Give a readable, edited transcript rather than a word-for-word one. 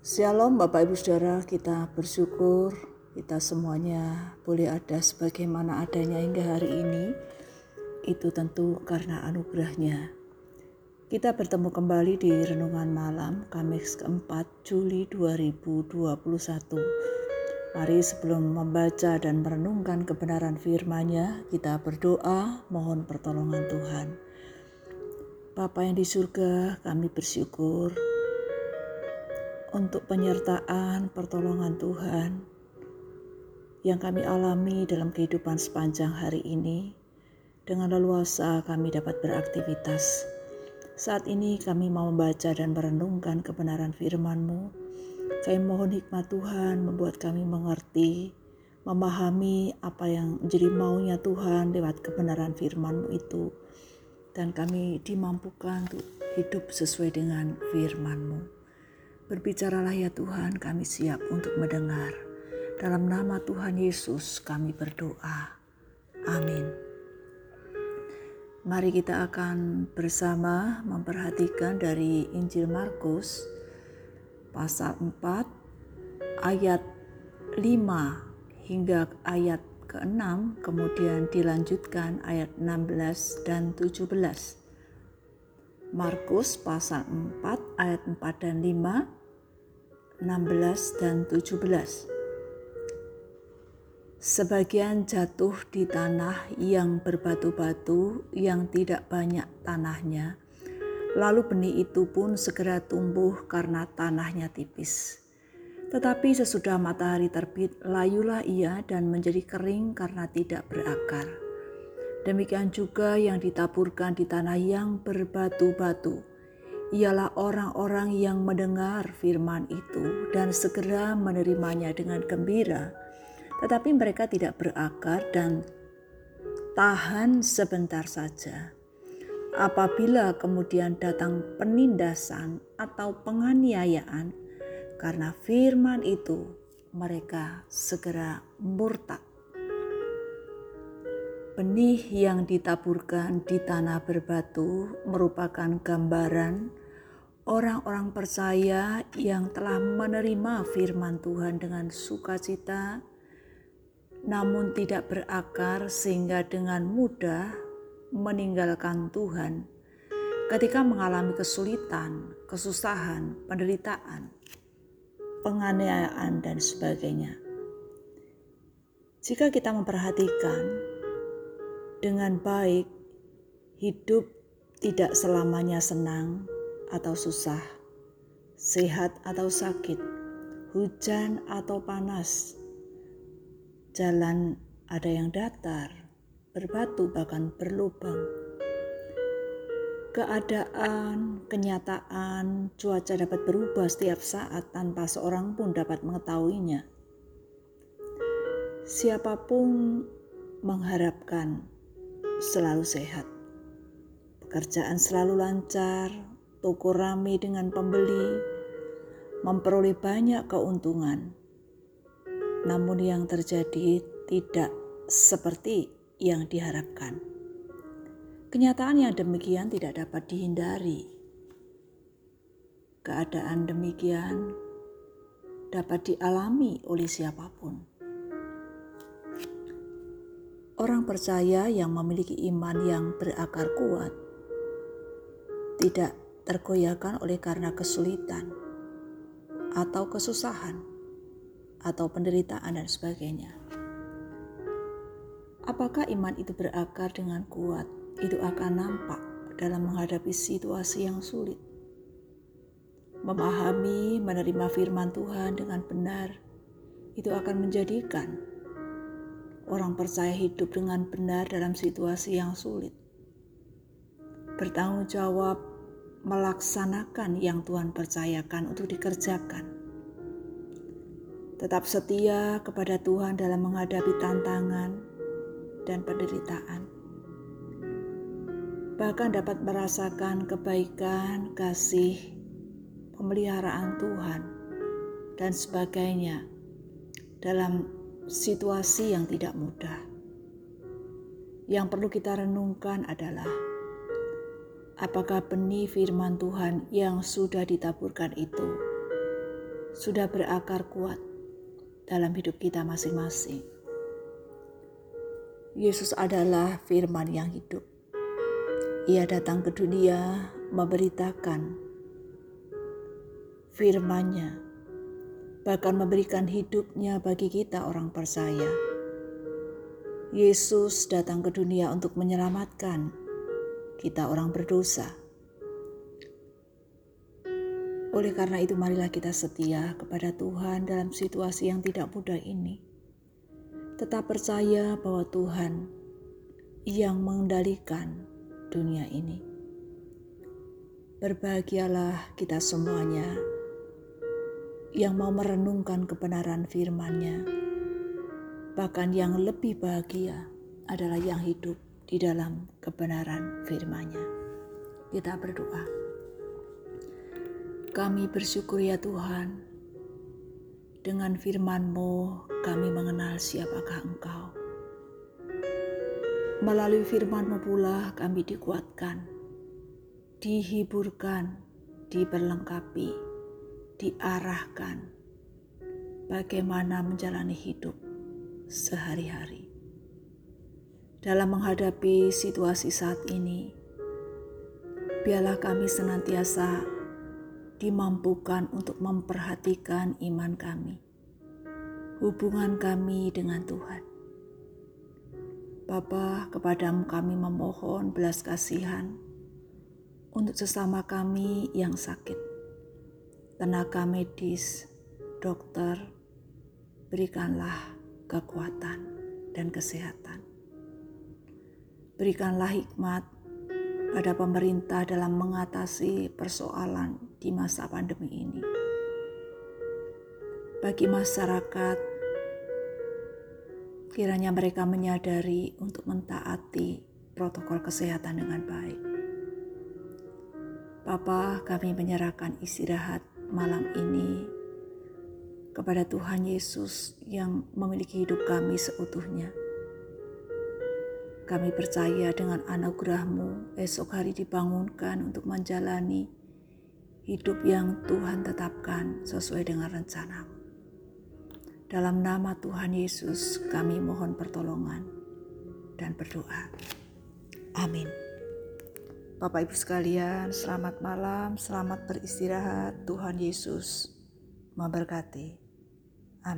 Shalom Bapak Ibu Saudara, kita bersyukur kita semuanya boleh ada sebagaimana adanya hingga hari ini. Itu tentu karena anugerahnya. Kita bertemu kembali di Renungan Malam Kamis keempat Juli 2021. Mari sebelum membaca dan merenungkan kebenaran firman-Nya, kita berdoa mohon pertolongan Tuhan. Bapa yang di surga, kami bersyukur untuk penyertaan pertolongan Tuhan yang kami alami dalam kehidupan sepanjang hari ini. Dengan leluasa kami dapat beraktivitas. Saat ini kami mau membaca dan merenungkan kebenaran firman-Mu. Kami mohon hikmat Tuhan membuat kami mengerti, memahami apa yang menjadi maunya Tuhan lewat kebenaran firman-Mu itu. Dan kami dimampukan untuk hidup sesuai dengan firman-Mu. Berbicaralah ya Tuhan, kami siap untuk mendengar. Dalam nama Tuhan Yesus kami berdoa. Amin. Mari kita akan bersama memperhatikan dari Injil Markus pasal 4 ayat 5 hingga ayat ke-6, kemudian dilanjutkan ayat 16 dan 17. Markus pasal 4 ayat 4 dan 5. 16 dan 17. Sebagian jatuh di tanah yang berbatu-batu yang tidak banyak tanahnya, lalu benih itu pun segera tumbuh karena tanahnya tipis. Tetapi sesudah matahari terbit, layulah ia dan menjadi kering karena tidak berakar. Demikian juga yang ditaburkan di tanah yang berbatu-batu, ialah orang-orang yang mendengar firman itu dan segera menerimanya dengan gembira. Tetapi mereka tidak berakar dan tahan sebentar saja. Apabila kemudian datang penindasan atau penganiayaan karena firman itu, mereka segera murtad. Benih yang ditaburkan di tanah berbatu merupakan gambaran orang-orang percaya yang telah menerima firman Tuhan dengan sukacita, namun tidak berakar sehingga dengan mudah meninggalkan Tuhan ketika mengalami kesulitan, kesusahan, penderitaan, penganiayaan, dan sebagainya. Jika kita memperhatikan dengan baik, hidup tidak selamanya senang atau susah, sehat atau sakit, hujan atau panas. Jalan ada yang datar, berbatu bahkan berlubang. Keadaan, kenyataan, cuaca dapat berubah setiap saat tanpa seorang pun dapat mengetahuinya. Siapapun mengharapkan selalu sehat, pekerjaan selalu lancar, toko ramai dengan pembeli, memperoleh banyak keuntungan. Namun yang terjadi tidak seperti yang diharapkan. Kenyataan yang demikian tidak dapat dihindari. Keadaan demikian dapat dialami oleh siapapun. Orang percaya yang memiliki iman yang berakar kuat tidak tergoyahkan oleh karena kesulitan atau kesusahan atau penderitaan dan sebagainya. Apakah iman itu berakar dengan kuat? Itu akan nampak dalam menghadapi situasi yang sulit. Memahami, menerima firman Tuhan dengan benar, itu akan menjadikan orang percaya hidup dengan benar dalam situasi yang sulit. Bertanggung jawab melaksanakan yang Tuhan percayakan untuk dikerjakan. Tetap setia kepada Tuhan dalam menghadapi tantangan dan penderitaan. Bahkan dapat merasakan kebaikan, kasih, pemeliharaan Tuhan, dan sebagainya dalam situasi yang tidak mudah. Yang perlu kita renungkan adalah, apakah benih firman Tuhan yang sudah ditaburkan itu sudah berakar kuat dalam hidup kita masing-masing. Yesus adalah firman yang hidup. Ia datang ke dunia memberitakan firman-Nya, bahkan memberikan hidupnya bagi kita orang percaya. Yesus datang ke dunia untuk menyelamatkan kita orang berdosa. Oleh karena itu, marilah kita setia kepada Tuhan dalam situasi yang tidak mudah ini. Tetap percaya bahwa Tuhan yang mengendalikan dunia ini. Berbahagialah kita semuanya yang mau merenungkan kebenaran firman-Nya. Bahkan yang lebih bahagia adalah yang hidup di dalam kebenaran firman-Nya. Kita berdoa. Kami bersyukur ya Tuhan, dengan firman-Mu kami mengenal siapakah Engkau. Melalui firman-Mu pula kami dikuatkan, dihiburkan, diperlengkapi, diarahkan bagaimana menjalani hidup sehari-hari. Dalam menghadapi situasi saat ini, biarlah kami senantiasa dimampukan untuk memperhatikan iman kami, hubungan kami dengan Tuhan. Bapa, kepada-Mu kami memohon belas kasihan untuk sesama kami yang sakit, tenaga medis, dokter, berikanlah kekuatan dan kesehatan. Berikanlah hikmat pada pemerintah dalam mengatasi persoalan di masa pandemi ini. Bagi masyarakat, kiranya mereka menyadari untuk mentaati protokol kesehatan dengan baik. Bapa, kami menyerahkan istirahat malam ini kepada Tuhan Yesus yang memiliki hidup kami seutuhnya. Kami percaya dengan anugerah-Mu esok hari dibangunkan untuk menjalani hidup yang Tuhan tetapkan sesuai dengan rencana-Mu. Dalam nama Tuhan Yesus kami mohon pertolongan dan berdoa. Amin. Bapak Ibu sekalian, selamat malam, selamat beristirahat. Tuhan Yesus memberkati.